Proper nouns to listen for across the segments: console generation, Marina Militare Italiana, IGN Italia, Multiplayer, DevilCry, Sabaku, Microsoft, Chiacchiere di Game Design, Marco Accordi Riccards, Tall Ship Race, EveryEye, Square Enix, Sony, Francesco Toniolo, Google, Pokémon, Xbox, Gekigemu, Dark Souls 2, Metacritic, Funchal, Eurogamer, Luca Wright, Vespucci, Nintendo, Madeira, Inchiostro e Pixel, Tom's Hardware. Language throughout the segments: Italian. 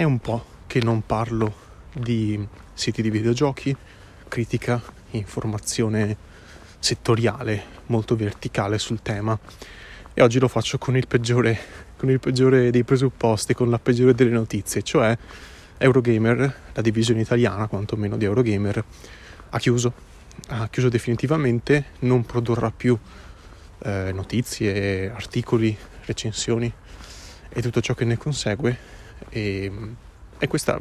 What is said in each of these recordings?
È un po' che non parlo di siti di videogiochi, critica, informazione settoriale molto verticale sul tema, e oggi lo faccio con il peggiore dei presupposti, con la peggiore delle notizie, cioè Eurogamer, la divisione italiana quantomeno di Eurogamer, ha chiuso definitivamente, non produrrà più notizie, articoli, recensioni e tutto ciò che ne consegue, e questa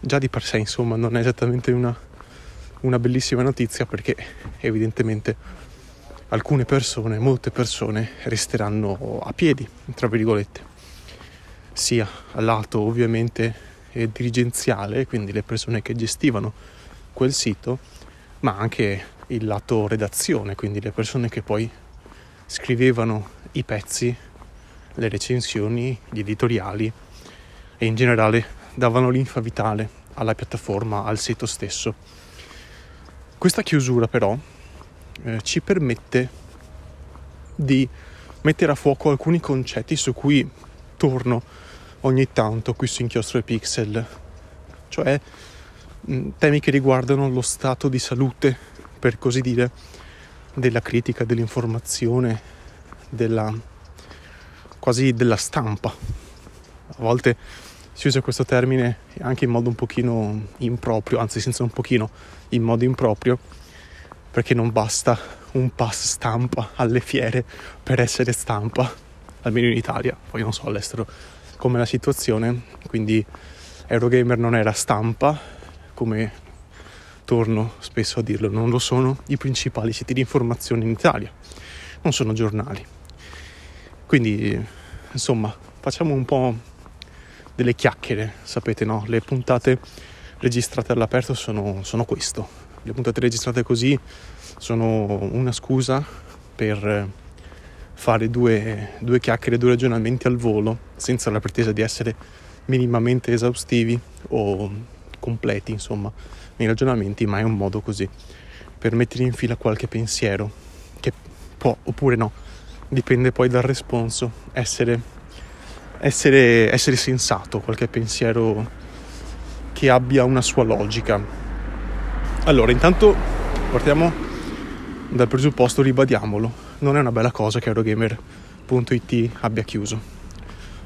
già di per sé, insomma, non è esattamente una bellissima notizia, perché evidentemente alcune persone, molte persone, resteranno a piedi, tra virgolette, sia al lato ovviamente dirigenziale, quindi le persone che gestivano quel sito, ma anche il lato redazione, quindi le persone che poi scrivevano i pezzi, le recensioni, gli editoriali e in generale davano linfa vitale alla piattaforma, al sito stesso. Questa chiusura però ci permette di mettere a fuoco alcuni concetti su cui torno ogni tanto qui su Inchiostro e Pixel, cioè temi che riguardano lo stato di salute, per così dire, della critica, dell'informazione, quasi della stampa. A volte si usa questo termine anche in modo un pochino improprio, anzi senza un pochino, in modo improprio, perché non basta un pass stampa alle fiere per essere stampa, almeno in Italia, poi non so all'estero come la situazione. Quindi Eurogamer non era stampa, come torno spesso a dirlo, non lo sono i principali siti di informazione in Italia, non sono giornali. Quindi insomma facciamo un po' delle chiacchiere, sapete, no? Le puntate registrate all'aperto sono questo, le puntate registrate così sono una scusa per fare due chiacchiere, due ragionamenti al volo, senza la pretesa di essere minimamente esaustivi o completi, insomma, nei ragionamenti, ma è un modo così per mettere in fila qualche pensiero che può, oppure no, dipende poi dal responso, essere sensato, qualche pensiero che abbia una sua logica. Allora, intanto partiamo dal presupposto, ribadiamolo, non è una bella cosa che Eurogamer.it abbia chiuso,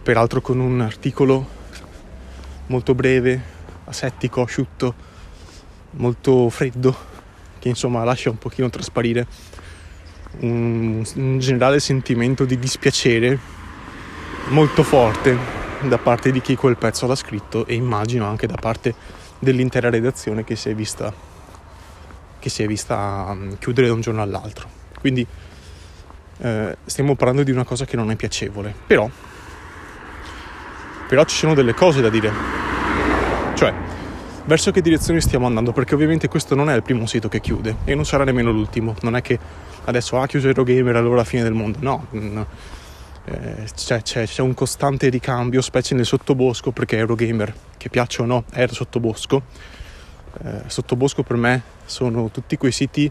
peraltro con un articolo molto breve, asettico, asciutto, molto freddo, che insomma lascia un pochino trasparire un generale sentimento di dispiacere molto forte da parte di chi quel pezzo l'ha scritto, e immagino anche da parte dell'intera redazione che si è vista chiudere da un giorno all'altro. Quindi stiamo parlando di una cosa che non è piacevole, però ci sono delle cose da dire, cioè verso che direzione stiamo andando, perché ovviamente questo non è il primo sito che chiude e non sarà nemmeno l'ultimo. Non è che adesso ha chiuso Eurogamer, allora la fine del mondo, no. C'è un costante ricambio, specie nel sottobosco, perché Eurogamer, che piaccia o no, era sottobosco. Sottobosco per me sono tutti quei siti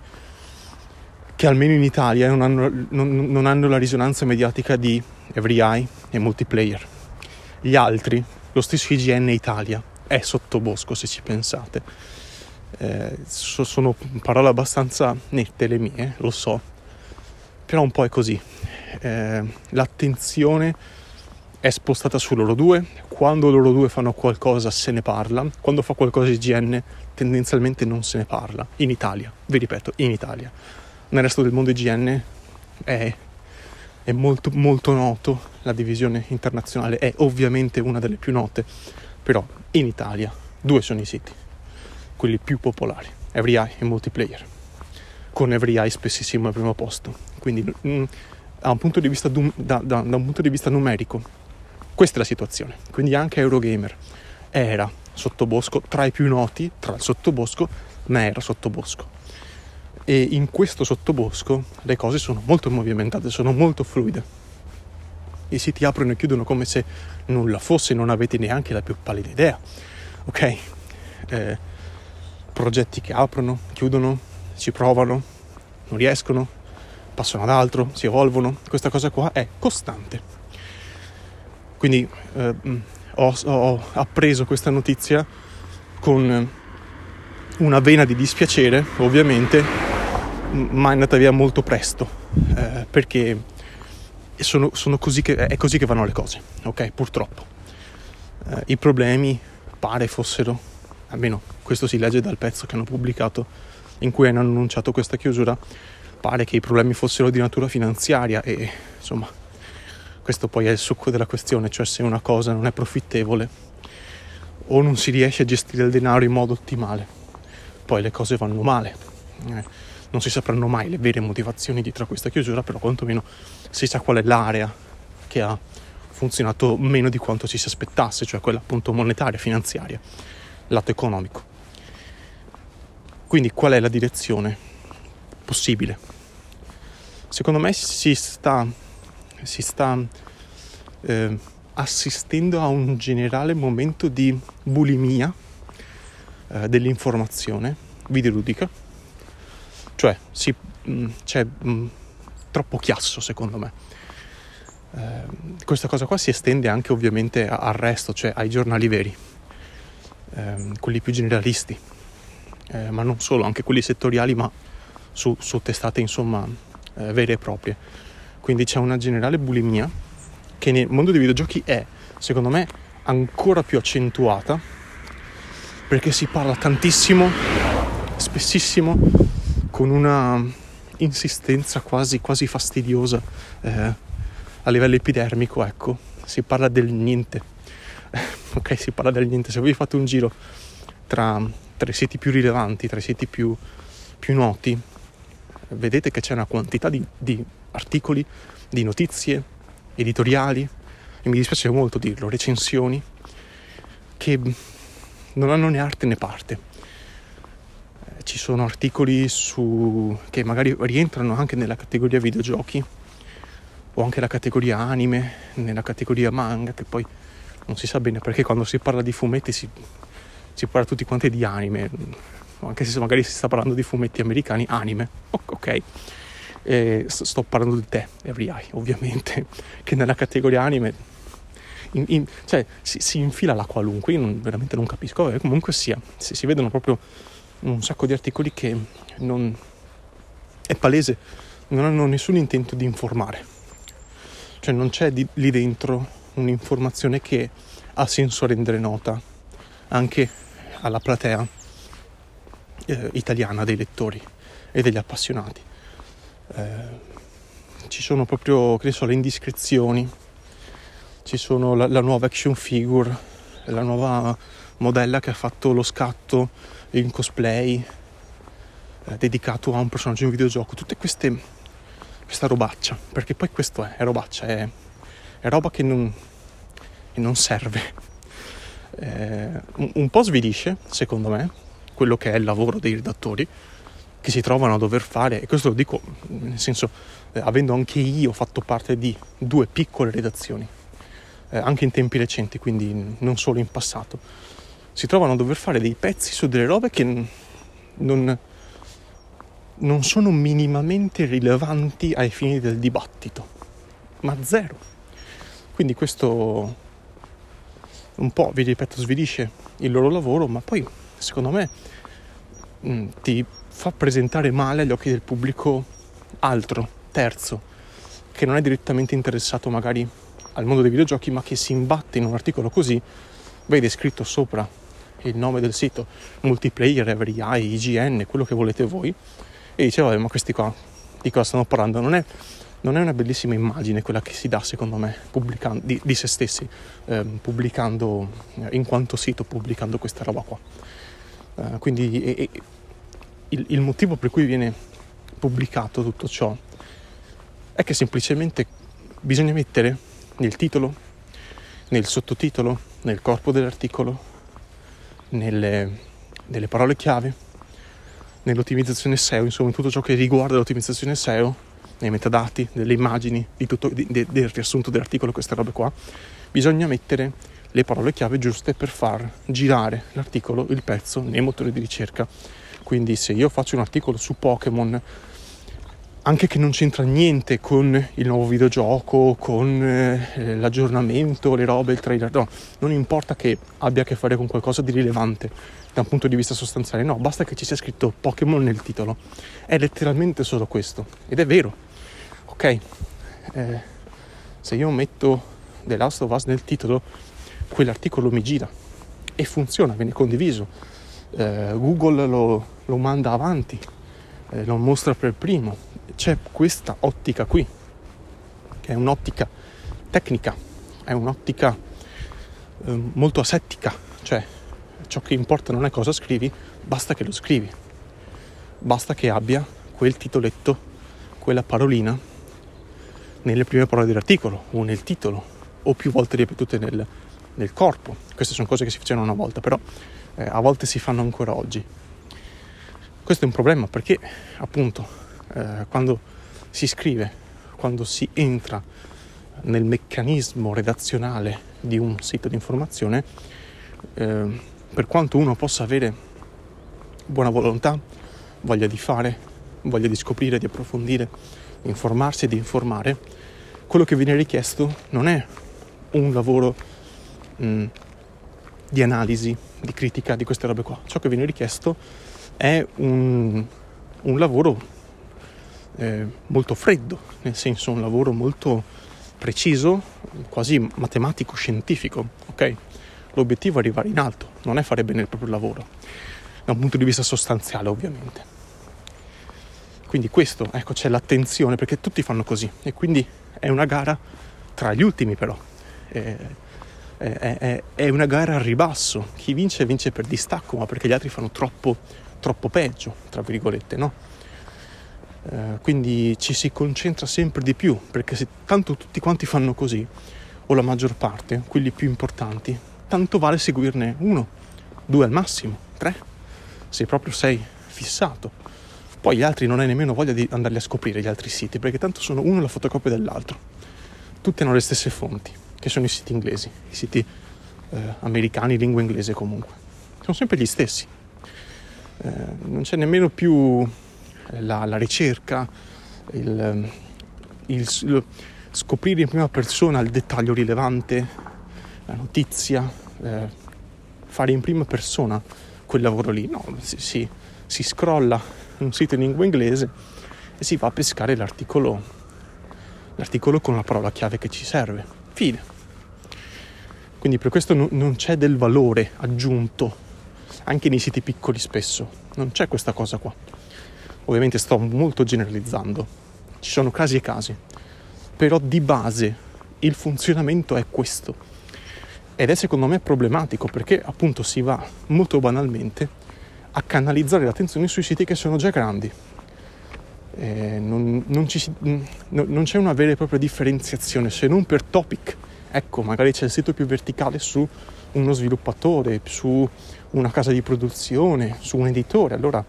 che almeno in Italia non hanno la risonanza mediatica di EveryEye e Multiplayer. Gli altri, lo stesso IGN Italia, è sottobosco se ci pensate. Sono parole abbastanza nette le mie, lo so, però un po' è così. L'attenzione è spostata su loro due. Quando loro due fanno qualcosa se ne parla, quando fa qualcosa IGN tendenzialmente non se ne parla, in Italia, vi ripeto, in Italia. Nel resto del mondo IGN è molto molto noto, la divisione internazionale è ovviamente una delle più note, però in Italia due sono i siti, quelli più popolari, EveryEye e Multiplayer, con EveryEye spessissimo al primo posto. Quindi da un punto di vista numerico questa è la situazione. Quindi anche Eurogamer era sottobosco, tra i più noti, tra il sottobosco, ma era sottobosco. E in questo sottobosco le cose sono molto movimentate, sono molto fluide. I siti aprono e chiudono come se nulla fosse, non avete neanche la più pallida idea. Ok? Progetti che aprono, chiudono, ci provano, non riescono, passano ad altro, si evolvono. Questa cosa qua è costante. Quindi ho appreso questa notizia con una vena di dispiacere, ovviamente, ma è andata via molto presto, perché sono così che, è così che vanno le cose, ok? Purtroppo. I problemi pare fossero, almeno questo si legge dal pezzo che hanno pubblicato in cui hanno annunciato questa chiusura, pare che i problemi fossero di natura finanziaria e insomma questo poi è il succo della questione, cioè se una cosa non è profittevole o non si riesce a gestire il denaro in modo ottimale, poi le cose vanno male. Non si sapranno mai le vere motivazioni dietro a questa chiusura, però quantomeno si sa qual è l'area che ha funzionato meno di quanto ci si aspettasse, cioè quella appunto monetaria, finanziaria, lato economico. Quindi qual è la direzione possibile? Secondo me si sta assistendo a un generale momento di bulimia dell'informazione videoludica, cioè c'è troppo chiasso secondo me. Questa cosa qua si estende anche ovviamente al resto, cioè ai giornali veri, quelli più generalisti, ma non solo, anche quelli settoriali, ma su testate insomma vere e proprie. Quindi c'è una generale bulimia che nel mondo dei videogiochi è secondo me ancora più accentuata, perché si parla tantissimo, spessissimo, con una insistenza quasi fastidiosa, a livello epidermico, ecco, si parla del niente. Ok, si parla del niente. Se voi fate un giro tra i siti più rilevanti, tra i siti più noti, vedete che c'è una quantità di articoli, di notizie, editoriali, e mi dispiace molto dirlo, recensioni, che non hanno né arte né parte. Ci sono articoli che magari rientrano anche nella categoria videogiochi, o anche la categoria anime, nella categoria manga, che poi non si sa bene perché quando si parla di fumetti si parla tutti quanti di anime, anche se magari si sta parlando di fumetti americani, anime, ok. E sto parlando di te, EveryEye, ovviamente, che nella categoria anime cioè si infila la qualunque, io veramente non capisco, comunque sia, si vedono proprio un sacco di articoli che non è palese, non hanno nessun intento di informare. Cioè non c'è lì dentro un'informazione che ha senso rendere nota anche alla platea italiana dei lettori e degli appassionati. Ci sono proprio, che ne so, le indiscrezioni, ci sono la nuova action figure, la nuova modella che ha fatto lo scatto in cosplay dedicato a un personaggio di un videogioco, tutte questa robaccia, perché poi questo è robaccia, è roba che non serve, un po' svilisce secondo me quello che è il lavoro dei redattori che si trovano a dover fare, e questo lo dico nel senso, avendo anche io fatto parte di due piccole redazioni, anche in tempi recenti, quindi non solo in passato, si trovano a dover fare dei pezzi su delle robe che non sono minimamente rilevanti ai fini del dibattito, ma zero. Quindi questo un po', vi ripeto, svilisce il loro lavoro, ma poi secondo me ti fa presentare male agli occhi del pubblico altro, terzo, che non è direttamente interessato magari al mondo dei videogiochi, ma che si imbatte in un articolo così, vede scritto sopra il nome del sito, Multiplayer, EveryEye, IGN, quello che volete voi, e dice, vabbè, ma questi qua di cosa stanno parlando? Non è una bellissima immagine quella che si dà secondo me di se stessi, pubblicando in quanto sito, pubblicando questa roba qua. Quindi il motivo per cui viene pubblicato tutto ciò è che semplicemente bisogna mettere nel titolo, nel sottotitolo, nel corpo dell'articolo, nelle parole chiave, nell'ottimizzazione SEO, insomma in tutto ciò che riguarda l'ottimizzazione SEO, nei metadati, delle immagini, di tutto, del riassunto dell'articolo, queste robe qua, bisogna mettere le parole chiave giuste per far girare l'articolo, il pezzo, nei motori di ricerca. Quindi se io faccio un articolo su Pokémon, anche che non c'entra niente con il nuovo videogioco, con l'aggiornamento, le robe, il trailer, no, non importa che abbia a che fare con qualcosa di rilevante da un punto di vista sostanziale, no, basta che ci sia scritto Pokémon nel titolo, è letteralmente solo questo, ed è vero, ok, se io metto The Last of Us nel titolo, quell'articolo mi gira e funziona, viene condiviso, Google lo manda avanti, lo mostra per primo. C'è questa ottica qui, che è un'ottica tecnica, è un'ottica molto asettica, cioè ciò che importa non è cosa scrivi, basta che lo scrivi, basta che abbia quel titoletto, quella parolina nelle prime parole dell'articolo o nel titolo, o più volte ripetute nel corpo. Queste sono cose che si facevano una volta, però a volte si fanno ancora oggi. Questo è un problema perché appunto quando si scrive, quando si entra nel meccanismo redazionale di un sito di informazione, per quanto uno possa avere buona volontà, voglia di fare, voglia di scoprire, di approfondire, di informarsi e di informare, quello che viene richiesto non è un lavoro di analisi, di critica, di queste robe qua. Ciò che viene richiesto è un lavoro molto freddo, nel senso un lavoro molto preciso, quasi matematico, scientifico, ok? L'obiettivo è arrivare in alto, non è fare bene il proprio lavoro, da un punto di vista sostanziale ovviamente. Quindi questo, ecco, c'è l'attenzione, perché tutti fanno così, e quindi è una gara tra gli ultimi, però è una gara al ribasso. Chi vince vince per distacco, ma perché gli altri fanno troppo peggio, tra virgolette, no? Quindi ci si concentra sempre di più, perché se tanto tutti quanti fanno così, o la maggior parte, quelli più importanti, tanto vale seguirne uno, due al massimo, tre, se proprio sei fissato. Poi gli altri non hai nemmeno voglia di andarli a scoprire, gli altri siti, perché tanto sono uno la fotocopia dell'altro. Tutti hanno le stesse fonti, che sono i siti inglesi, i siti americani, lingua inglese comunque. Sono sempre gli stessi. Non c'è nemmeno più la ricerca, il scoprire in prima persona il dettaglio rilevante, la notizia, fare in prima persona quel lavoro lì. No, si scrolla un sito in lingua inglese e si va a pescare l'articolo con la parola chiave che ci serve, fine. Quindi per questo non c'è del valore aggiunto, anche nei siti piccoli spesso non c'è questa cosa qua. Ovviamente sto molto generalizzando, ci sono casi e casi, però di base il funzionamento è questo, ed è secondo me problematico, perché appunto si va molto banalmente a canalizzare l'attenzione sui siti che sono già grandi. Non c'è una vera e propria differenziazione, se non per topic. Ecco, magari c'è il sito più verticale su uno sviluppatore, su una casa di produzione, su un editore. Allora,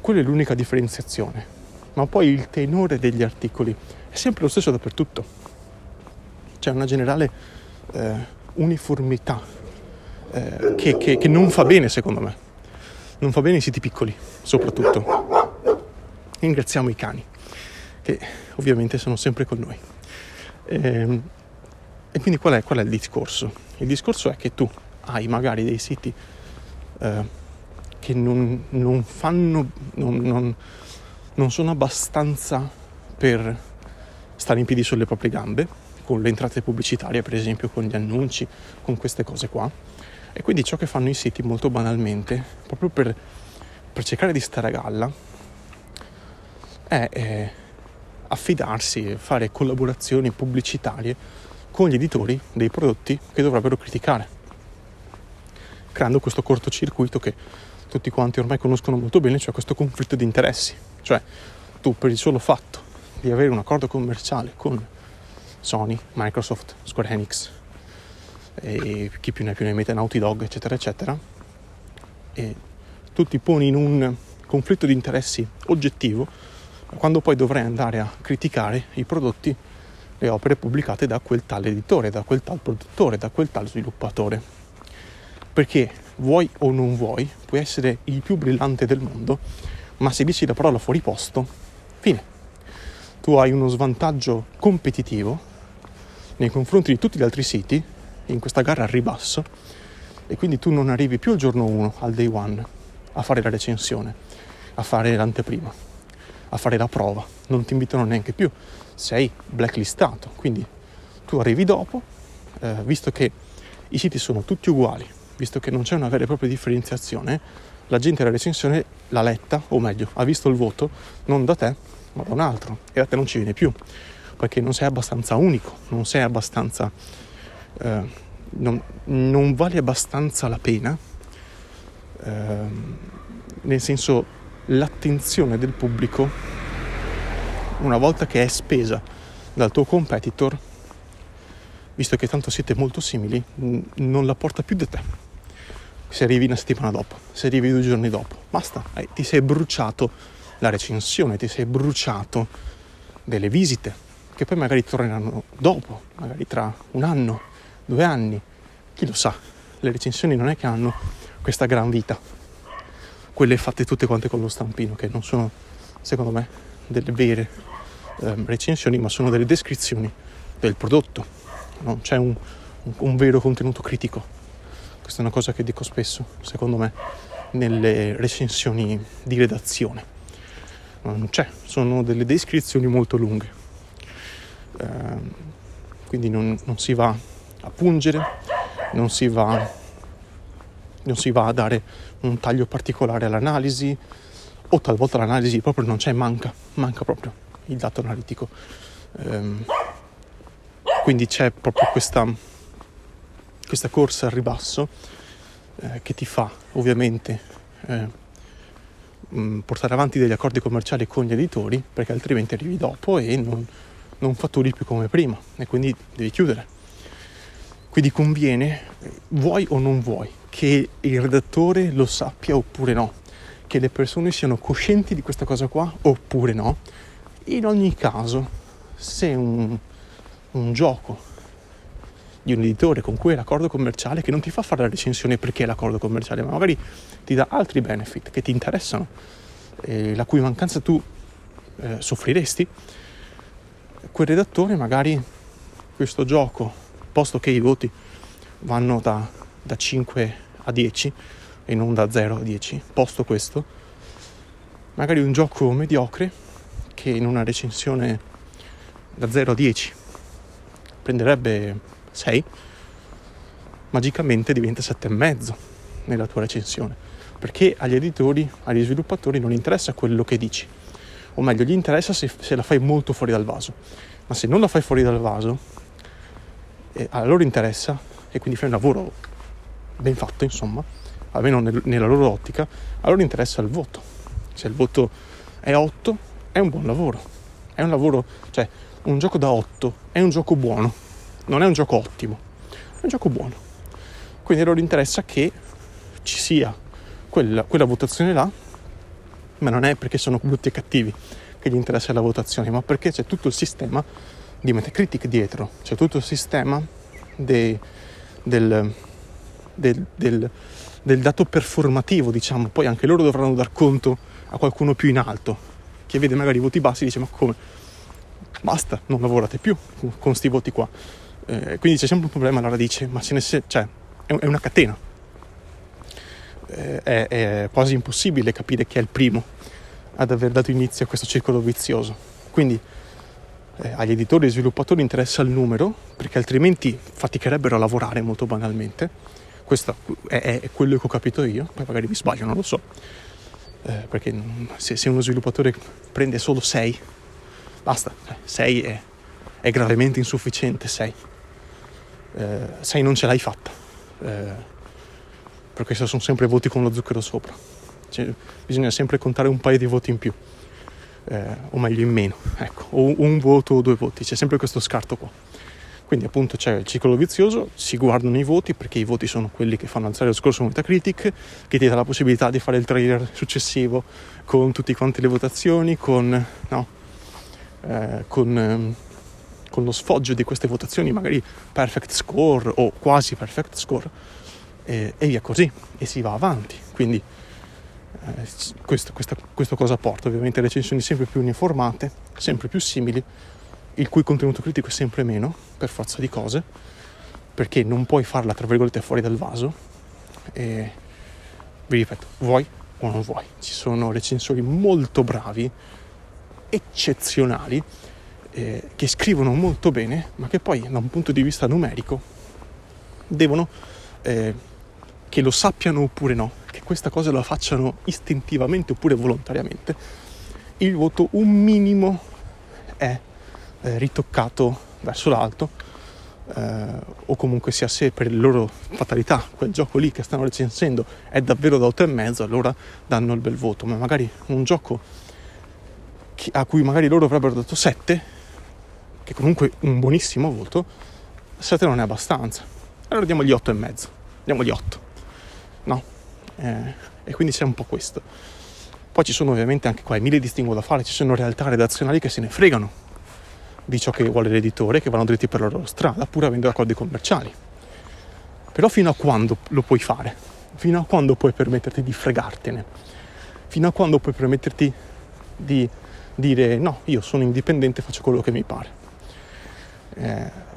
quella è l'unica differenziazione. Ma poi il tenore degli articoli è sempre lo stesso dappertutto. C'è una generale uniformità che non fa bene, secondo me. Non fa bene i siti piccoli, soprattutto. Ringraziamo i cani, che ovviamente sono sempre con noi. E quindi qual è il discorso? Il discorso è che tu hai magari dei siti che non sono abbastanza per stare in piedi sulle proprie gambe, con le entrate pubblicitarie, per esempio, con gli annunci, con queste cose qua. E quindi ciò che fanno i siti molto banalmente, proprio per cercare di stare a galla, è affidarsi, fare collaborazioni pubblicitarie con gli editori dei prodotti che dovrebbero criticare, creando questo cortocircuito che tutti quanti ormai conoscono molto bene, cioè questo conflitto di interessi. Cioè tu, per il solo fatto di avere un accordo commerciale con Sony, Microsoft, Square Enix, e chi più ne mette, Naughty Dog, eccetera eccetera, e tu ti poni in un conflitto di interessi oggettivo quando poi dovrai andare a criticare i prodotti, le opere pubblicate da quel tal editore, da quel tal produttore, da quel tal sviluppatore, perché vuoi o non vuoi, puoi essere il più brillante del mondo, ma se dici la parola fuori posto, fine. tu hai uno svantaggio competitivo nei confronti di tutti gli altri siti in questa gara al ribasso, e quindi tu non arrivi più al giorno 1, al day 1, a fare la recensione, a fare l'anteprima, a fare la prova. Non ti invitano neanche più, sei blacklistato. Quindi tu arrivi dopo, visto che i siti sono tutti uguali, visto che non c'è una vera e propria differenziazione, la gente la recensione l'ha letta, o meglio, ha visto il voto non da te, ma da un altro, e da te non ci viene più, perché non sei abbastanza unico, non sei abbastanza... non vale abbastanza la pena, nel senso, l'attenzione del pubblico, una volta che è spesa dal tuo competitor, visto che tanto siete molto simili, non la porta più da te. Se arrivi una settimana dopo, se arrivi 2 giorni dopo, basta, ti sei bruciato la recensione, ti sei bruciato delle visite che poi magari torneranno dopo, magari tra 1 anno, 2 anni, chi lo sa. Le recensioni non è che hanno questa gran vita, quelle fatte tutte quante con lo stampino, che non sono, secondo me, delle vere recensioni, ma sono delle descrizioni del prodotto. Non c'è un vero contenuto critico. Questa è una cosa che dico spesso, secondo me, nelle recensioni di redazione non c'è, sono delle descrizioni molto lunghe, quindi non si va a pungere, non si va a dare un taglio particolare all'analisi, o talvolta l'analisi proprio non c'è, manca proprio il dato analitico, quindi c'è proprio questa corsa al ribasso, che ti fa ovviamente portare avanti degli accordi commerciali con gli editori, perché altrimenti arrivi dopo e non fatturi più come prima, e quindi devi chiudere. Quindi conviene, vuoi o non vuoi, che il redattore lo sappia oppure no, che le persone siano coscienti di questa cosa qua oppure no. In ogni caso, se un gioco di un editore con cui è l'accordo commerciale, che non ti fa fare la recensione perché è l'accordo commerciale, ma magari ti dà altri benefit che ti interessano, la cui mancanza tu soffriresti, quel redattore magari questo gioco, posto che i voti vanno da 5 a 10 e non da 0 a 10, posto questo, magari un gioco mediocre che in una recensione da 0 a 10 prenderebbe 6, magicamente diventa 7,5 nella tua recensione, perché agli editori, agli sviluppatori non interessa quello che dici, o meglio, gli interessa se la fai molto fuori dal vaso, ma se non la fai fuori dal vaso, a loro interessa, e quindi fai un lavoro ben fatto, insomma, almeno nella loro ottica, a loro interessa il voto. Se il voto è 8 è un buon lavoro, è un lavoro, cioè un gioco da 8 è un gioco buono, non è un gioco ottimo, è un gioco buono. Quindi a loro interessa che ci sia quella votazione là, ma non è perché sono brutti e cattivi che gli interessa la votazione, ma perché c'è tutto il sistema di Metacritic dietro, c'è tutto il sistema del dato performativo, diciamo. Poi anche loro dovranno dar conto a qualcuno più in alto, che vede magari i voti bassi e dice: ma come? Basta, non lavorate più con sti voti qua. Quindi c'è sempre un problema alla radice, ma cioè, è una catena. È quasi impossibile capire chi è il primo ad aver dato inizio a questo circolo vizioso. Quindi agli editori e sviluppatori interessa il numero, perché altrimenti faticherebbero a lavorare, molto banalmente. Questo è quello che ho capito io, poi magari mi sbaglio, non lo so, perché se uno sviluppatore prende solo 6, basta, 6 è gravemente insufficiente, 6 non ce l'hai fatta, perché sono sempre voti con lo zucchero sopra, cioè, bisogna sempre contare un paio di voti in più, o meglio in meno, ecco, o un voto o 2 voti, c'è sempre questo scarto qua. Quindi appunto c'è il ciclo vizioso, si guardano i voti, perché i voti sono quelli che fanno alzare lo score su Metacritic, che ti dà la possibilità di fare il trailer successivo con tutti quanti le votazioni, con lo sfoggio di queste votazioni, magari perfect score o quasi perfect score, e via così, e si va avanti. Quindi Questo cosa porta? Ovviamente recensioni sempre più uniformate, sempre più simili, il cui contenuto critico è sempre meno, per forza di cose, perché non puoi farla, tra virgolette, fuori dal vaso. E vi ripeto, vuoi o non vuoi, ci sono recensori molto bravi, eccezionali, che scrivono molto bene, ma che poi da un punto di vista numerico devono, che lo sappiano oppure no, che questa cosa la facciano istintivamente oppure volontariamente, il voto un minimo è ritoccato verso l'alto, o comunque sia, se per le loro fatalità quel gioco lì che stanno recensendo è davvero da 8,5, allora danno il bel voto, ma magari un gioco a cui magari loro avrebbero dato 7, che comunque un buonissimo voto, 7 non è abbastanza, allora diamo gli 8,5, diamo gli 8, no? E quindi c'è un po' questo. Poi ci sono ovviamente anche qua i mille distinguo da fare, ci sono realtà redazionali che se ne fregano di ciò che vuole l'editore, che vanno dritti per la loro strada pur avendo accordi commerciali. Però fino a quando lo puoi fare? Fino a quando puoi permetterti di fregartene? Fino a quando puoi permetterti di dire no, io sono indipendente, faccio quello che mi pare?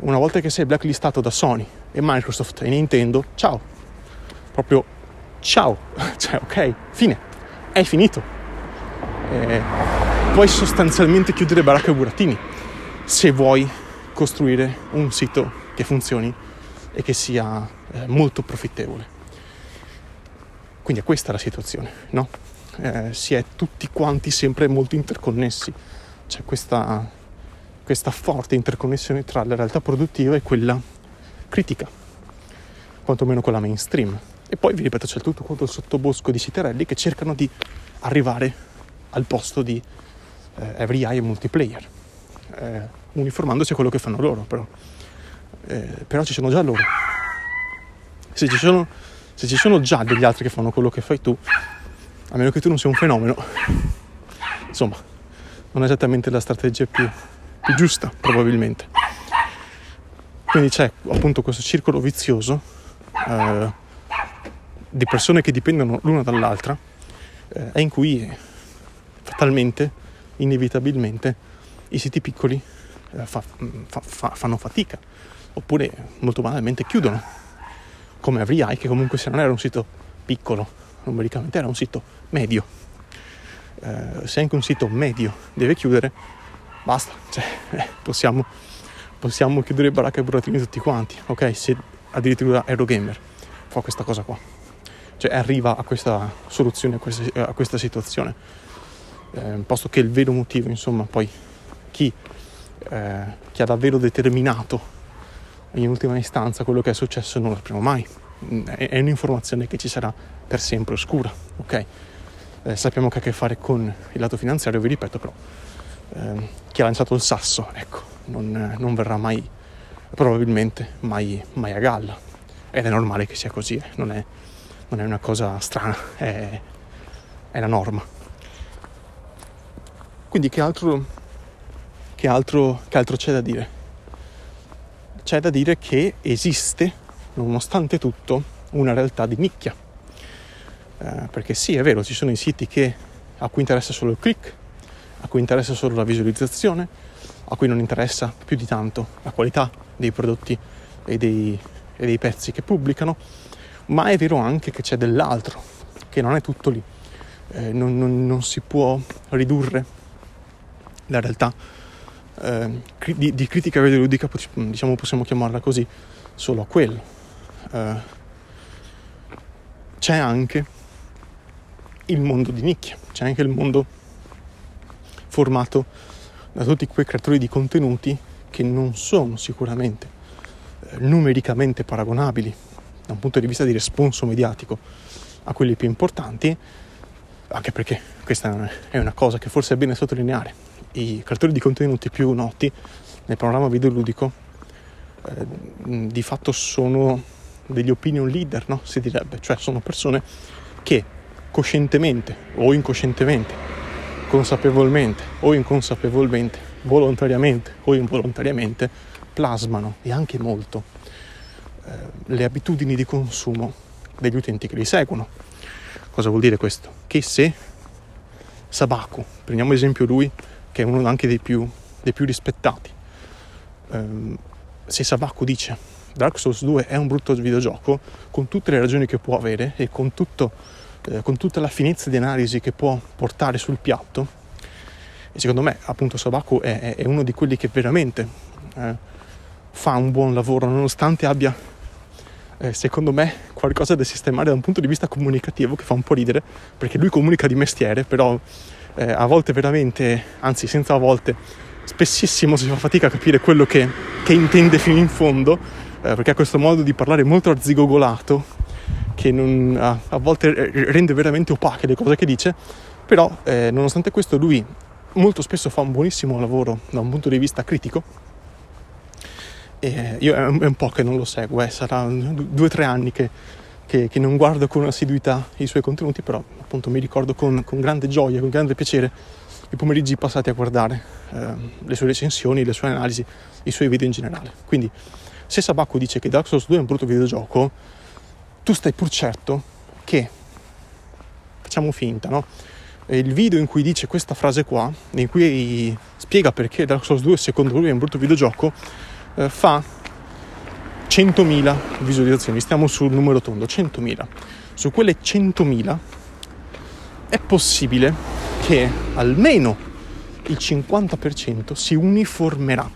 Una volta che sei blacklistato da Sony e Microsoft e Nintendo, ciao, proprio ciao, cioè ok, fine, è finito, puoi sostanzialmente chiudere baracca e burattini se vuoi costruire un sito che funzioni e che sia molto profittevole. Quindi è questa la situazione, no? Si è tutti quanti sempre molto interconnessi, c'è questa forte interconnessione tra la realtà produttiva e quella critica, quantomeno quella mainstream. E poi, vi ripeto, c'è tutto quanto il sottobosco di siterelli che cercano di arrivare al posto di EveryEye e Multiplayer, uniformandosi a quello che fanno loro. Però ci sono già loro, se ci sono già degli altri che fanno quello che fai tu, a meno che tu non sia un fenomeno, insomma non è esattamente la strategia più giusta, probabilmente. Quindi c'è appunto questo circolo vizioso di persone che dipendono l'una dall'altra, e in cui fatalmente, inevitabilmente, i siti piccoli fanno fatica, oppure molto banalmente chiudono, come EveryEye, che comunque se non era un sito piccolo numericamente era un sito medio. Se anche un sito medio deve chiudere, basta, cioè, possiamo chiudere baracca e burattini tutti quanti, ok? Se addirittura Eurogamer fa questa cosa qua, cioè arriva a questa soluzione, a questa situazione, posto che il vero motivo, insomma, poi chi ha davvero determinato in ultima istanza quello che è successo non lo sapremo mai, è un'informazione che ci sarà per sempre oscura, ok? Sappiamo che ha a che fare con il lato finanziario, vi ripeto, però chi ha lanciato il sasso, ecco, non verrà mai, probabilmente mai a galla, ed è normale che sia così, non è una cosa strana, è la norma. Quindi Che altro c'è da dire? C'è da dire che esiste, nonostante tutto, una realtà di nicchia. Perché sì, è vero, ci sono i siti a cui interessa solo il click, a cui interessa solo la visualizzazione, a cui non interessa più di tanto la qualità dei prodotti e dei pezzi che pubblicano, ma è vero anche che c'è dell'altro, che non è tutto lì. Non si può ridurre la realtà di critica videoludica, diciamo, possiamo chiamarla così, solo a quello. C'è anche il mondo di nicchia, c'è anche il mondo formato da tutti quei creatori di contenuti che non sono sicuramente numericamente paragonabili da un punto di vista di responso mediatico a quelli più importanti, anche perché questa è una cosa che forse è bene sottolineare. I creatori di contenuti più noti nel panorama videoludico di fatto sono degli opinion leader, no? Si direbbe, cioè sono persone che coscientemente o incoscientemente, consapevolmente o inconsapevolmente, volontariamente o involontariamente plasmano, e anche molto, le abitudini di consumo degli utenti che li seguono. Cosa vuol dire questo? Che se Sabaku, prendiamo esempio lui, che è uno anche dei più rispettati, se Sabaku dice Dark Souls 2 è un brutto videogioco, con tutte le ragioni che può avere e con tutta la finezza di analisi che può portare sul piatto, e secondo me appunto Sabaku è uno di quelli che veramente fa un buon lavoro, nonostante abbia secondo me qualcosa da sistemare da un punto di vista comunicativo, che fa un po' ridere perché lui comunica di mestiere, però a volte veramente, anzi senza a volte, spessissimo si fa fatica a capire quello che intende fino in fondo, perché ha questo modo di parlare molto arzigogolato che non, a volte rende veramente opache le cose che dice, però nonostante questo lui molto spesso fa un buonissimo lavoro da un punto di vista critico. E io è un po' che non lo seguo, sarà 2-3 anni che non guardo con assiduità i suoi contenuti, però appunto mi ricordo con grande gioia, con grande piacere i pomeriggi passati a guardare le sue recensioni, le sue analisi, i suoi video in generale. Quindi se Sabaku dice che Dark Souls 2 è un brutto videogioco, tu stai pur certo che, facciamo finta, no? Il video in cui dice questa frase qua, in cui spiega perché Dark Souls 2 secondo lui è un brutto videogioco, fa 100.000 visualizzazioni, stiamo sul numero tondo, 100.000. Su quelle 100.000 è possibile che almeno il 50% si uniformerà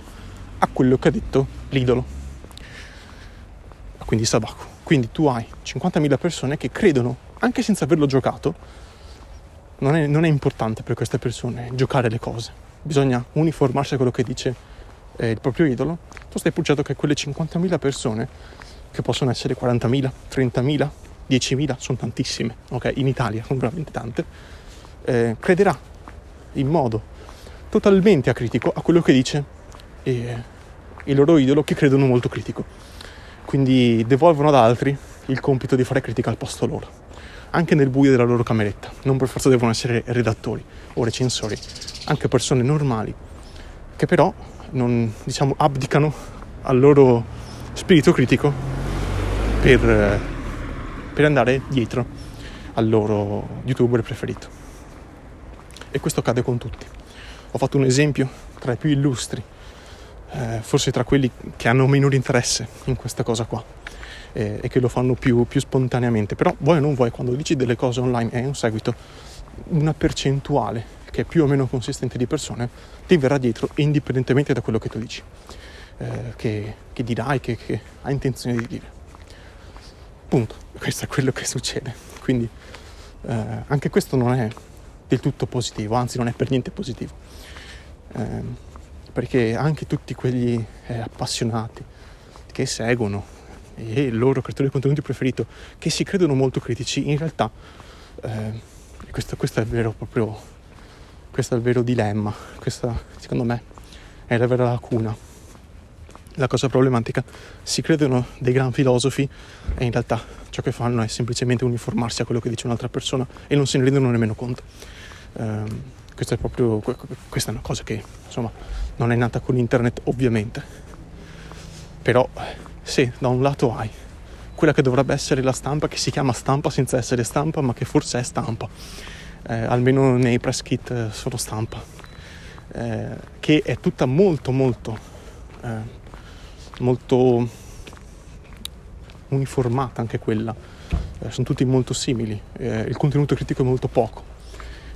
a quello che ha detto l'idolo, quindi Sabaku. Quindi tu hai 50.000 persone che credono, anche senza averlo giocato, non è importante per queste persone giocare le cose. Bisogna uniformarsi a quello che dice il proprio idolo. Tu stai pur certo che quelle 50.000 persone, che possono essere 40.000, 30.000, 10.000, sono tantissime, ok? In Italia sono veramente tante, crederà in modo totalmente acritico a quello che dice il loro idolo, che credono molto critico. Quindi devolvono ad altri il compito di fare critica al posto loro, anche nel buio della loro cameretta. Non per forza devono essere redattori o recensori, anche persone normali che però non, diciamo, abdicano al loro spirito critico per andare dietro al loro youtuber preferito. E questo accade con tutti. Ho fatto un esempio tra i più illustri, forse tra quelli che hanno minore interesse in questa cosa qua e che lo fanno più spontaneamente, però vuoi o non vuoi, quando dici delle cose online e in seguito una percentuale che è più o meno consistente di persone ti verrà dietro, indipendentemente da quello che tu dici, che dirai, che hai intenzione di dire, punto. Questo è quello che succede, quindi anche questo non è del tutto positivo, anzi non è per niente positivo, perché anche tutti quegli appassionati che seguono e il loro creatore di contenuti preferito, che si credono molto critici, in realtà questo è il vero, proprio questo è il vero dilemma, questa secondo me è la vera lacuna, la cosa problematica. Si credono dei gran filosofi e in realtà ciò che fanno è semplicemente uniformarsi a quello che dice un'altra persona e non se ne rendono nemmeno conto. Questa è una cosa che, insomma, non è nata con internet ovviamente, però se da un lato hai quella che dovrebbe essere la stampa, che si chiama stampa senza essere stampa, ma che forse è stampa, almeno nei press kit sono stampa, che è tutta molto uniformata anche quella, sono tutti molto simili, il contenuto critico è molto poco,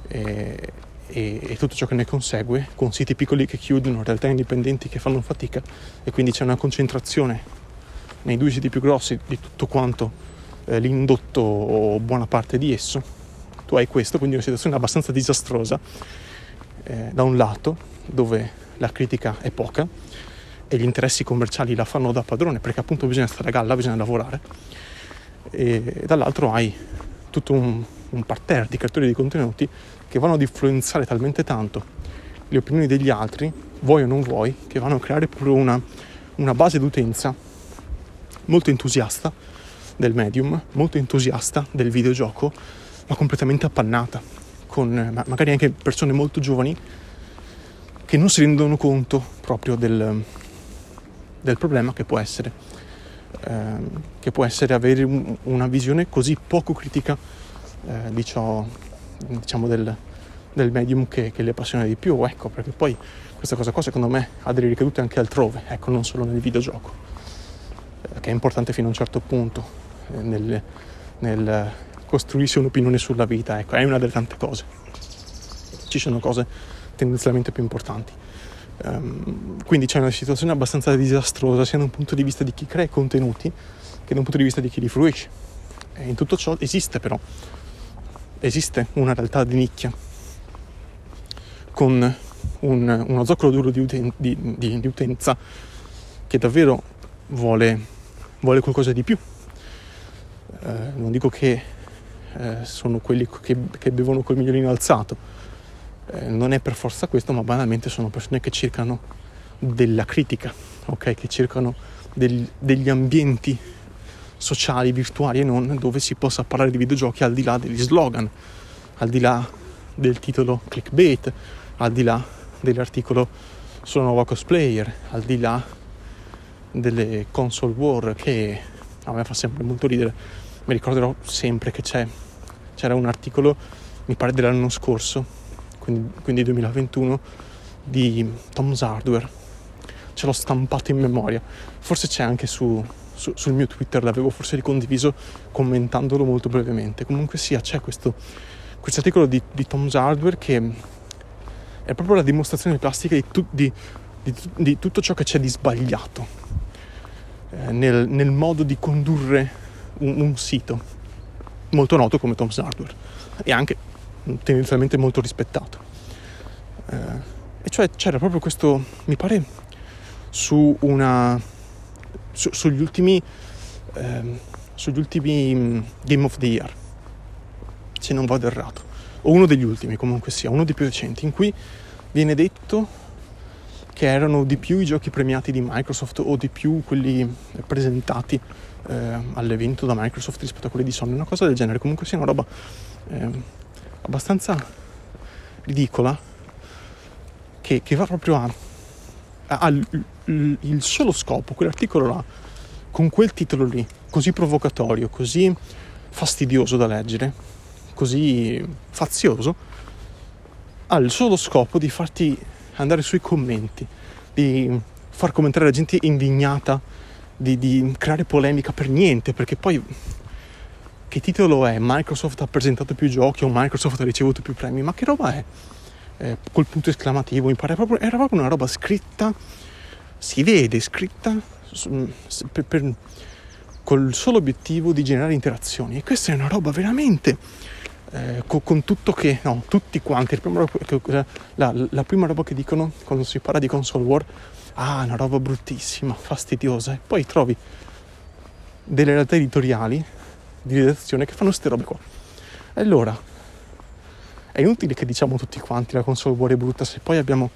e tutto ciò che ne consegue, con siti piccoli che chiudono, realtà indipendenti che fanno fatica, e quindi c'è una concentrazione nei due siti più grossi di tutto quanto l'indotto o buona parte di esso. Tu hai questo, quindi una situazione abbastanza disastrosa, da un lato dove la critica è poca e gli interessi commerciali la fanno da padrone, perché appunto bisogna stare a galla, bisogna lavorare, e dall'altro hai tutto un parterre di creatori di contenuti che vanno ad influenzare talmente tanto le opinioni degli altri, vuoi o non vuoi, che vanno a creare pure una base d'utenza molto entusiasta del medium, molto entusiasta del videogioco, ma completamente appannata, con magari anche persone molto giovani che non si rendono conto proprio del problema che può essere avere una visione così poco critica di ciò, diciamo, del medium che le appassiona di più, ecco, perché poi questa cosa qua secondo me ha delle ricadute anche altrove, ecco, non solo nel videogioco, che è importante fino a un certo punto nel costruirsi un'opinione sulla vita, ecco, è una delle tante cose. Ci sono cose tendenzialmente più importanti. Quindi c'è una situazione abbastanza disastrosa sia da un punto di vista di chi crea i contenuti che da un punto di vista di chi li fruisce. E in tutto ciò esiste però, esiste una realtà di nicchia con uno zoccolo duro di utenza che davvero vuole qualcosa di più. Non dico che sono quelli che bevono col migliolino alzato, non è per forza questo, ma banalmente sono persone che cercano della critica, ok? Che cercano degli ambienti sociali, virtuali e non, dove si possa parlare di videogiochi al di là degli slogan, al di là del titolo clickbait, al di là dell'articolo sulla nuova cosplayer, al di là delle console war, che a me fa sempre molto ridere. Mi ricorderò sempre che c'era un articolo, mi pare dell'anno scorso, quindi 2021, di Tom's Hardware. Ce l'ho stampato in memoria, forse c'è anche sul mio Twitter, l'avevo forse ricondiviso commentandolo molto brevemente. Comunque sia, c'è questo articolo di Tom's Hardware che è proprio la dimostrazione plastica di tutto ciò che c'è di sbagliato nel modo di condurre un sito molto noto come Tom's Hardware, e anche tendenzialmente molto rispettato, e cioè c'era proprio questo, mi pare sugli ultimi Game of the Year, se non vado errato, o uno degli ultimi, comunque sia uno dei più recenti, in cui viene detto che erano di più i giochi premiati di Microsoft o di più quelli presentati all'evento da Microsoft rispetto a quelli di Sony, una cosa del genere. Comunque sia una roba abbastanza ridicola che va proprio il solo scopo, quell'articolo là, con quel titolo lì, così provocatorio, così fastidioso da leggere, così fazioso, ha il solo scopo di farti andare sui commenti, di far commentare la gente indignata, di creare polemica per niente, perché poi che titolo è? Microsoft ha presentato più giochi o Microsoft ha ricevuto più premi? Ma che roba è? Col punto esclamativo, mi pare proprio, era proprio una roba scritta, si vede, scritta col solo obiettivo di generare interazioni, e questa è una roba veramente... con tutto che no, tutti quanti la prima roba che dicono quando si parla di console war, una roba bruttissima, fastidiosa, e poi trovi delle realtà editoriali di redazione che fanno ste robe qua. E allora è inutile che diciamo tutti quanti la console war è brutta se poi abbiamo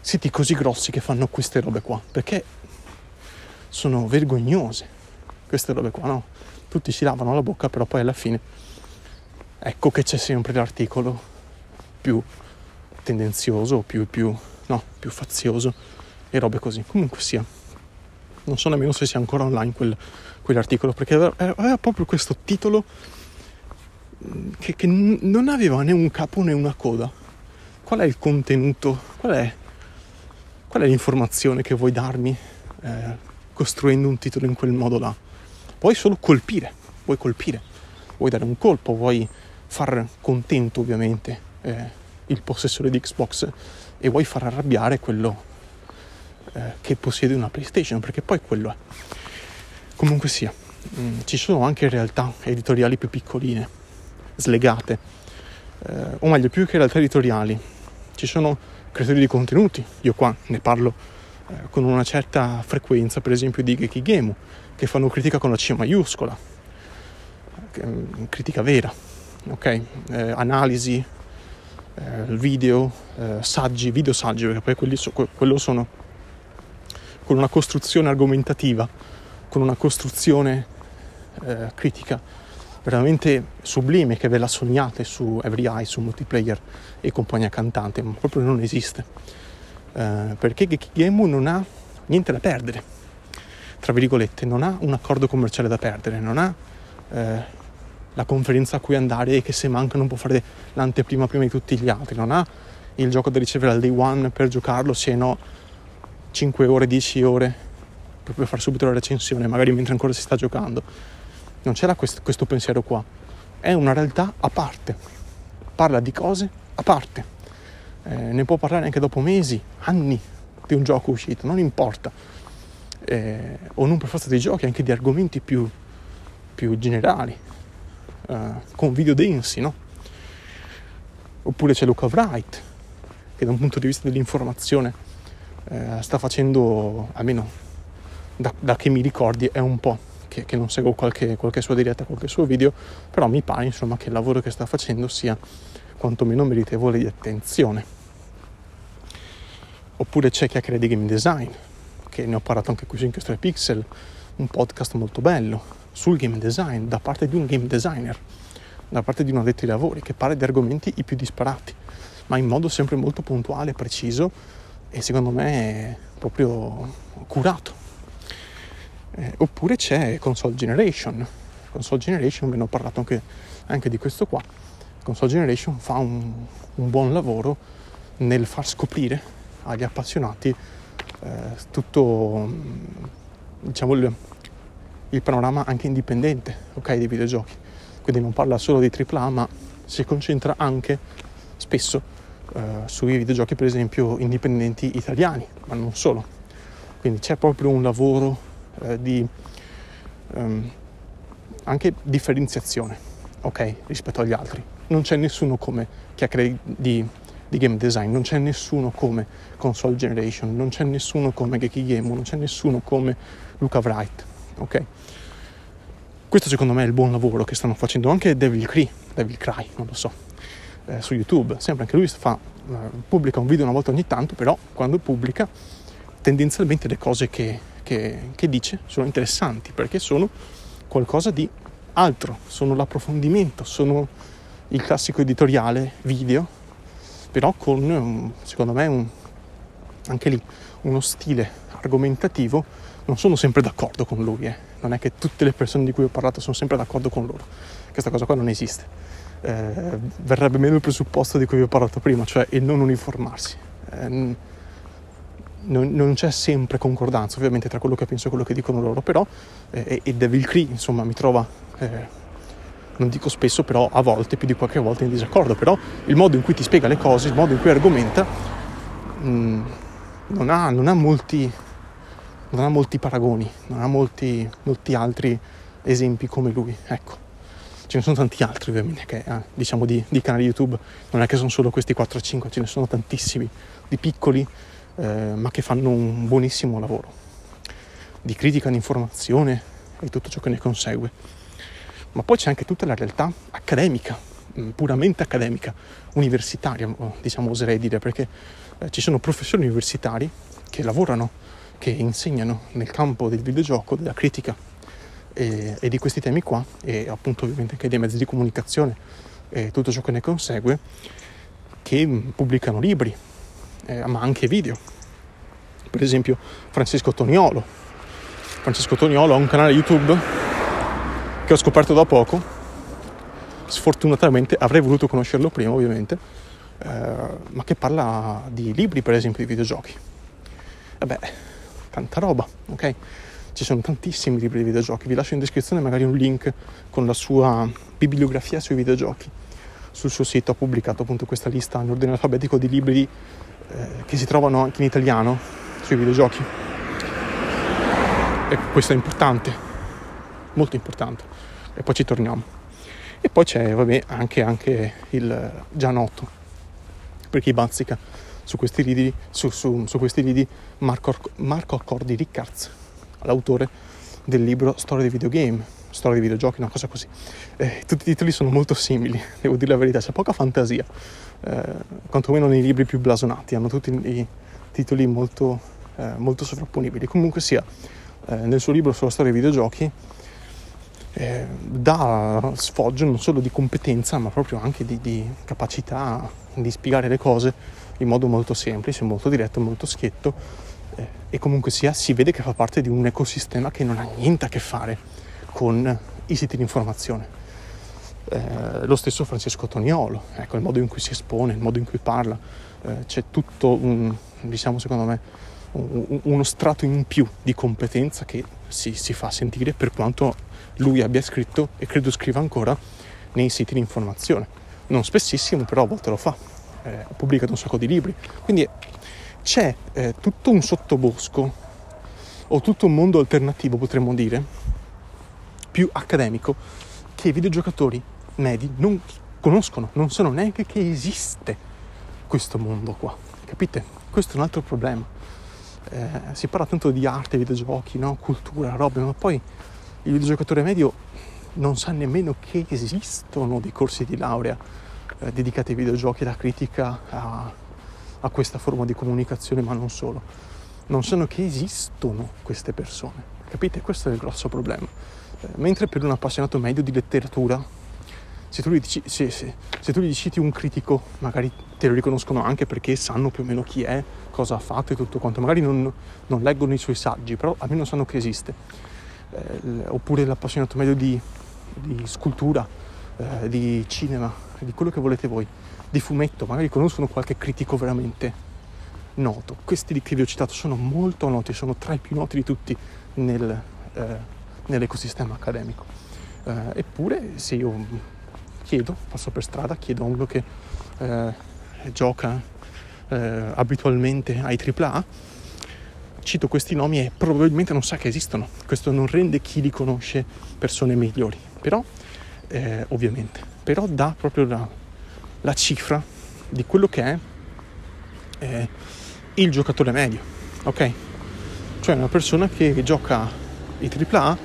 siti così grossi che fanno queste robe qua, perché sono vergognose queste robe qua, no? Tutti si lavano la bocca, però poi alla fine ecco che c'è sempre l'articolo più tendenzioso, più fazioso e robe così. Comunque sia, non so nemmeno se sia ancora online quell'articolo, perché aveva proprio questo titolo che non aveva né un capo né una coda. Qual è il contenuto? Qual è l'informazione che vuoi darmi costruendo un titolo in quel modo là? Vuoi solo colpire, vuoi dare un colpo, vuoi far contento ovviamente il possessore di Xbox, e vuoi far arrabbiare quello che possiede una PlayStation, perché poi quello è. Comunque sia, ci sono anche realtà editoriali più piccoline, slegate, o meglio, più che realtà editoriali ci sono creatori di contenuti. Io qua ne parlo con una certa frequenza, per esempio di Gekigemu, che fanno critica con la C maiuscola, critica vera, ok? Analisi, video, saggi, videosaggi, perché poi quello sono con una costruzione argomentativa, con una costruzione critica veramente sublime, che ve la sognate su EveryEye, su Multiplayer e compagnia cantante, ma proprio non esiste, perché Gekigemu non ha niente da perdere, tra virgolette, non ha un accordo commerciale da perdere, non ha la conferenza a cui andare e che se manca non può fare l'anteprima prima di tutti gli altri, non ha il gioco da ricevere al day one per giocarlo, se no 5 ore, 10 ore proprio far subito la recensione, magari mentre ancora si sta giocando. Non c'era questo pensiero qua, è una realtà a parte, parla di cose a parte, ne può parlare anche dopo mesi, anni di un gioco uscito, non importa, o non per forza dei giochi, anche di argomenti più generali, con video densi, no? Oppure c'è Luca Wright, che da un punto di vista dell'informazione sta facendo, almeno da che mi ricordi è un po' che non seguo qualche sua diretta, qualche suo video, però mi pare insomma che il lavoro che sta facendo sia quantomeno meritevole di attenzione. Oppure c'è Chiacchiere di Game Design, che ne ho parlato anche qui su Inchiostro e Pixel, un podcast molto bello sul game design, da parte di un game designer, da parte di un addetto ai lavori, che parla di argomenti i più disparati, ma in modo sempre molto puntuale, preciso e secondo me proprio curato. Oppure c'è Console Generation, ve ne ho parlato anche di questo qua. Console Generation fa un buon lavoro nel far scoprire agli appassionati tutto, diciamo, il panorama anche indipendente, ok, dei videogiochi. Quindi non parla solo di AAA, ma si concentra anche spesso sui videogiochi, per esempio, indipendenti italiani, ma non solo. Quindi c'è proprio un lavoro di anche differenziazione, ok, rispetto agli altri. Non c'è nessuno come Chiacchiere di Game Design, non c'è nessuno come Console Generation, non c'è nessuno come Gekigemu, non c'è nessuno come Luca Wright. Ok, questo secondo me è il buon lavoro che stanno facendo. Anche DevilCry, non lo so, su YouTube, sempre anche lui pubblica un video una volta ogni tanto, però quando pubblica tendenzialmente le cose che dice sono interessanti, perché sono qualcosa di altro, sono l'approfondimento, sono il classico editoriale video, però con, secondo me, anche lì uno stile argomentativo. Non sono sempre d'accordo con lui, non è che tutte le persone di cui ho parlato sono sempre d'accordo con loro, questa cosa qua non esiste. Verrebbe meno il presupposto di cui vi ho parlato prima, cioè il non uniformarsi. Non c'è sempre concordanza, ovviamente, tra quello che penso e quello che dicono loro, però, e DevilCry, insomma, mi trova, non dico spesso, però a volte, più di qualche volta, in disaccordo, però il modo in cui ti spiega le cose, il modo in cui argomenta, non ha molti paragoni, non ha molti altri esempi come lui, ecco. Ce ne sono tanti altri, ovviamente, che diciamo di canali YouTube, non è che sono solo questi 4 o 5, ce ne sono tantissimi, di piccoli, ma che fanno un buonissimo lavoro di critica, di informazione e tutto ciò che ne consegue. Ma poi c'è anche tutta la realtà accademica, puramente accademica, universitaria, diciamo, oserei dire, perché ci sono professori universitari che lavorano, che insegnano nel campo del videogioco, della critica e di questi temi qua, e appunto ovviamente anche dei mezzi di comunicazione e tutto ciò che ne consegue, che pubblicano libri, ma anche video. Per esempio Francesco Toniolo ha un canale YouTube che ho scoperto da poco, sfortunatamente avrei voluto conoscerlo prima, ovviamente, ma che parla di libri, per esempio, di videogiochi. Vabbè, tanta roba, ok? Ci sono tantissimi libri di videogiochi, vi lascio in descrizione magari un link con la sua bibliografia sui videogiochi. Sul suo sito ha pubblicato appunto questa lista in ordine alfabetico di libri che si trovano anche in italiano sui videogiochi, e questo è importante, molto importante, e poi ci torniamo. E poi c'è, vabbè, anche il già noto, per chi bazzica su questi lidi, Marco Accordi Riccards, l'autore del libro Storia dei videogiochi, una cosa così. Tutti i titoli sono molto simili, devo dire la verità, c'è poca fantasia, quantomeno nei libri più blasonati, hanno tutti i titoli molto, molto sovrapponibili. Comunque sia, nel suo libro sulla storia dei videogiochi dà sfoggio non solo di competenza, ma proprio anche di capacità di spiegare le cose in modo molto semplice, molto diretto, molto schietto, e comunque sia si vede che fa parte di un ecosistema che non ha niente a che fare con i siti di informazione. lo stesso Francesco Toniolo, ecco, il modo in cui si espone, il modo in cui parla, c'è tutto un, diciamo, secondo me uno strato in più di competenza che si fa sentire, per quanto lui abbia scritto e credo scriva ancora nei siti di informazione, non spessissimo, però a volte lo fa, ha pubblicato un sacco di libri, quindi c'è tutto un sottobosco o tutto un mondo alternativo, potremmo dire, più accademico, che i videogiocatori medi non conoscono, non sanno neanche che esiste questo mondo qua, capite? Questo è un altro problema. Si parla tanto di arte, videogiochi, no? Cultura, robe, ma poi il videogiocatore medio non sa nemmeno che esistono dei corsi di laurea dedicati ai videogiochi, alla critica, a questa forma di comunicazione, ma non solo. Non sanno che esistono queste persone, capite? Questo è il grosso problema. Mentre per un appassionato medio di letteratura, se tu gli citi un critico, magari te lo riconoscono anche perché sanno più o meno chi è, cosa ha fatto e tutto quanto. Magari non leggono i suoi saggi, però almeno sanno che esiste. Oppure l'appassionato medio di scultura, di cinema, di quello che volete voi, di fumetto, magari conoscono qualche critico veramente noto. Questi che vi ho citato sono molto noti, sono tra i più noti di tutti nell'ecosistema accademico. Eppure se io passo per strada, chiedo a uno che gioca abitualmente ai AAA, cito questi nomi e probabilmente non sa che esistono. Questo non rende chi li conosce persone migliori, però ovviamente, però dà proprio la cifra di quello che è il giocatore medio, ok? Cioè una persona che gioca i AAA,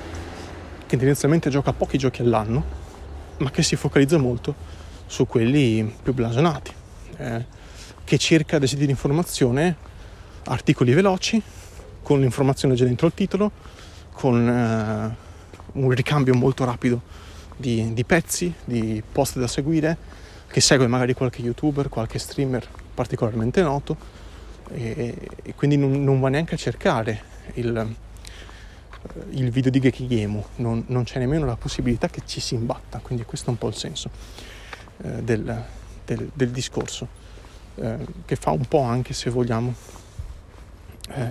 che tendenzialmente gioca pochi giochi all'anno, ma che si focalizza molto su quelli più blasonati, che cerca dei siti di informazione, articoli veloci, con l'informazione già dentro il titolo, con un ricambio molto rapido di pezzi, di post da seguire, che segue magari qualche youtuber, qualche streamer particolarmente noto, e quindi non va neanche a cercare il video di Gekigemu, non c'è nemmeno la possibilità che ci si imbatta, quindi questo è un po' il senso del discorso, che fa un po', anche se vogliamo,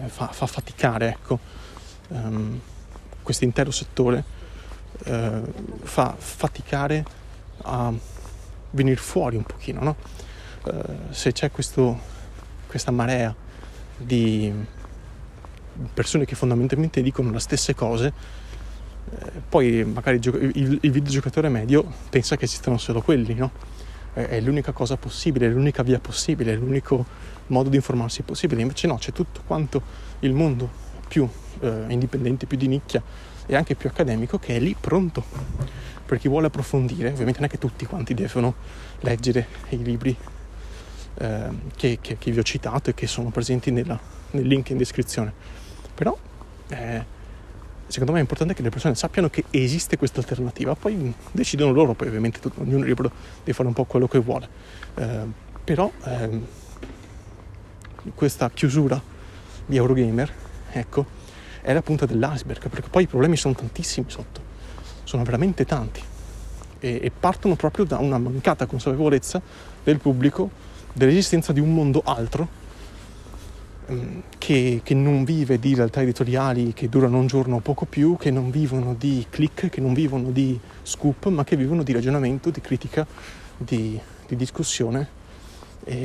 fa faticare, ecco, questo intero settore fa faticare a venire fuori un pochino, no? Se c'è questa marea di persone che fondamentalmente dicono le stesse cose, poi magari il videogiocatore medio pensa che esistano solo quelli, no? È l'unica cosa possibile, è l'unica via possibile, è l'unico modo di informarsi possibile. Invece no, c'è tutto quanto il mondo più indipendente, più di nicchia e anche più accademico, che è lì pronto per chi vuole approfondire. Ovviamente non è che tutti quanti devono leggere i libri che vi ho citato e che sono presenti nel link in descrizione, però secondo me è importante che le persone sappiano che esiste questa alternativa, poi decidono loro, poi ovviamente ognuno è libero di fare un po' quello che vuole, però questa chiusura di Eurogamer, ecco, è la punta dell'iceberg, perché poi i problemi sono tantissimi sotto, sono veramente tanti, e partono proprio da una mancata consapevolezza del pubblico dell'esistenza di un mondo altro, che non vive di realtà editoriali che durano un giorno o poco più, che non vivono di click, che non vivono di scoop, ma che vivono di ragionamento, di critica, di discussione,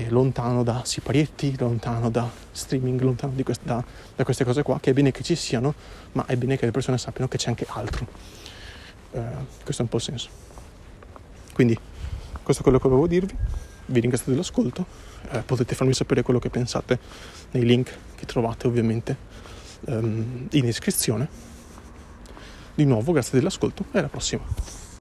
lontano da siparietti, lontano da streaming, lontano da queste cose qua, che è bene che ci siano, ma è bene che le persone sappiano che c'è anche altro. Questo è un po' il senso. Quindi questo è quello che volevo dirvi. Vi ringrazio dell'ascolto, potete farmi sapere quello che pensate nei link che trovate ovviamente in descrizione. Di nuovo grazie dell'ascolto e alla prossima.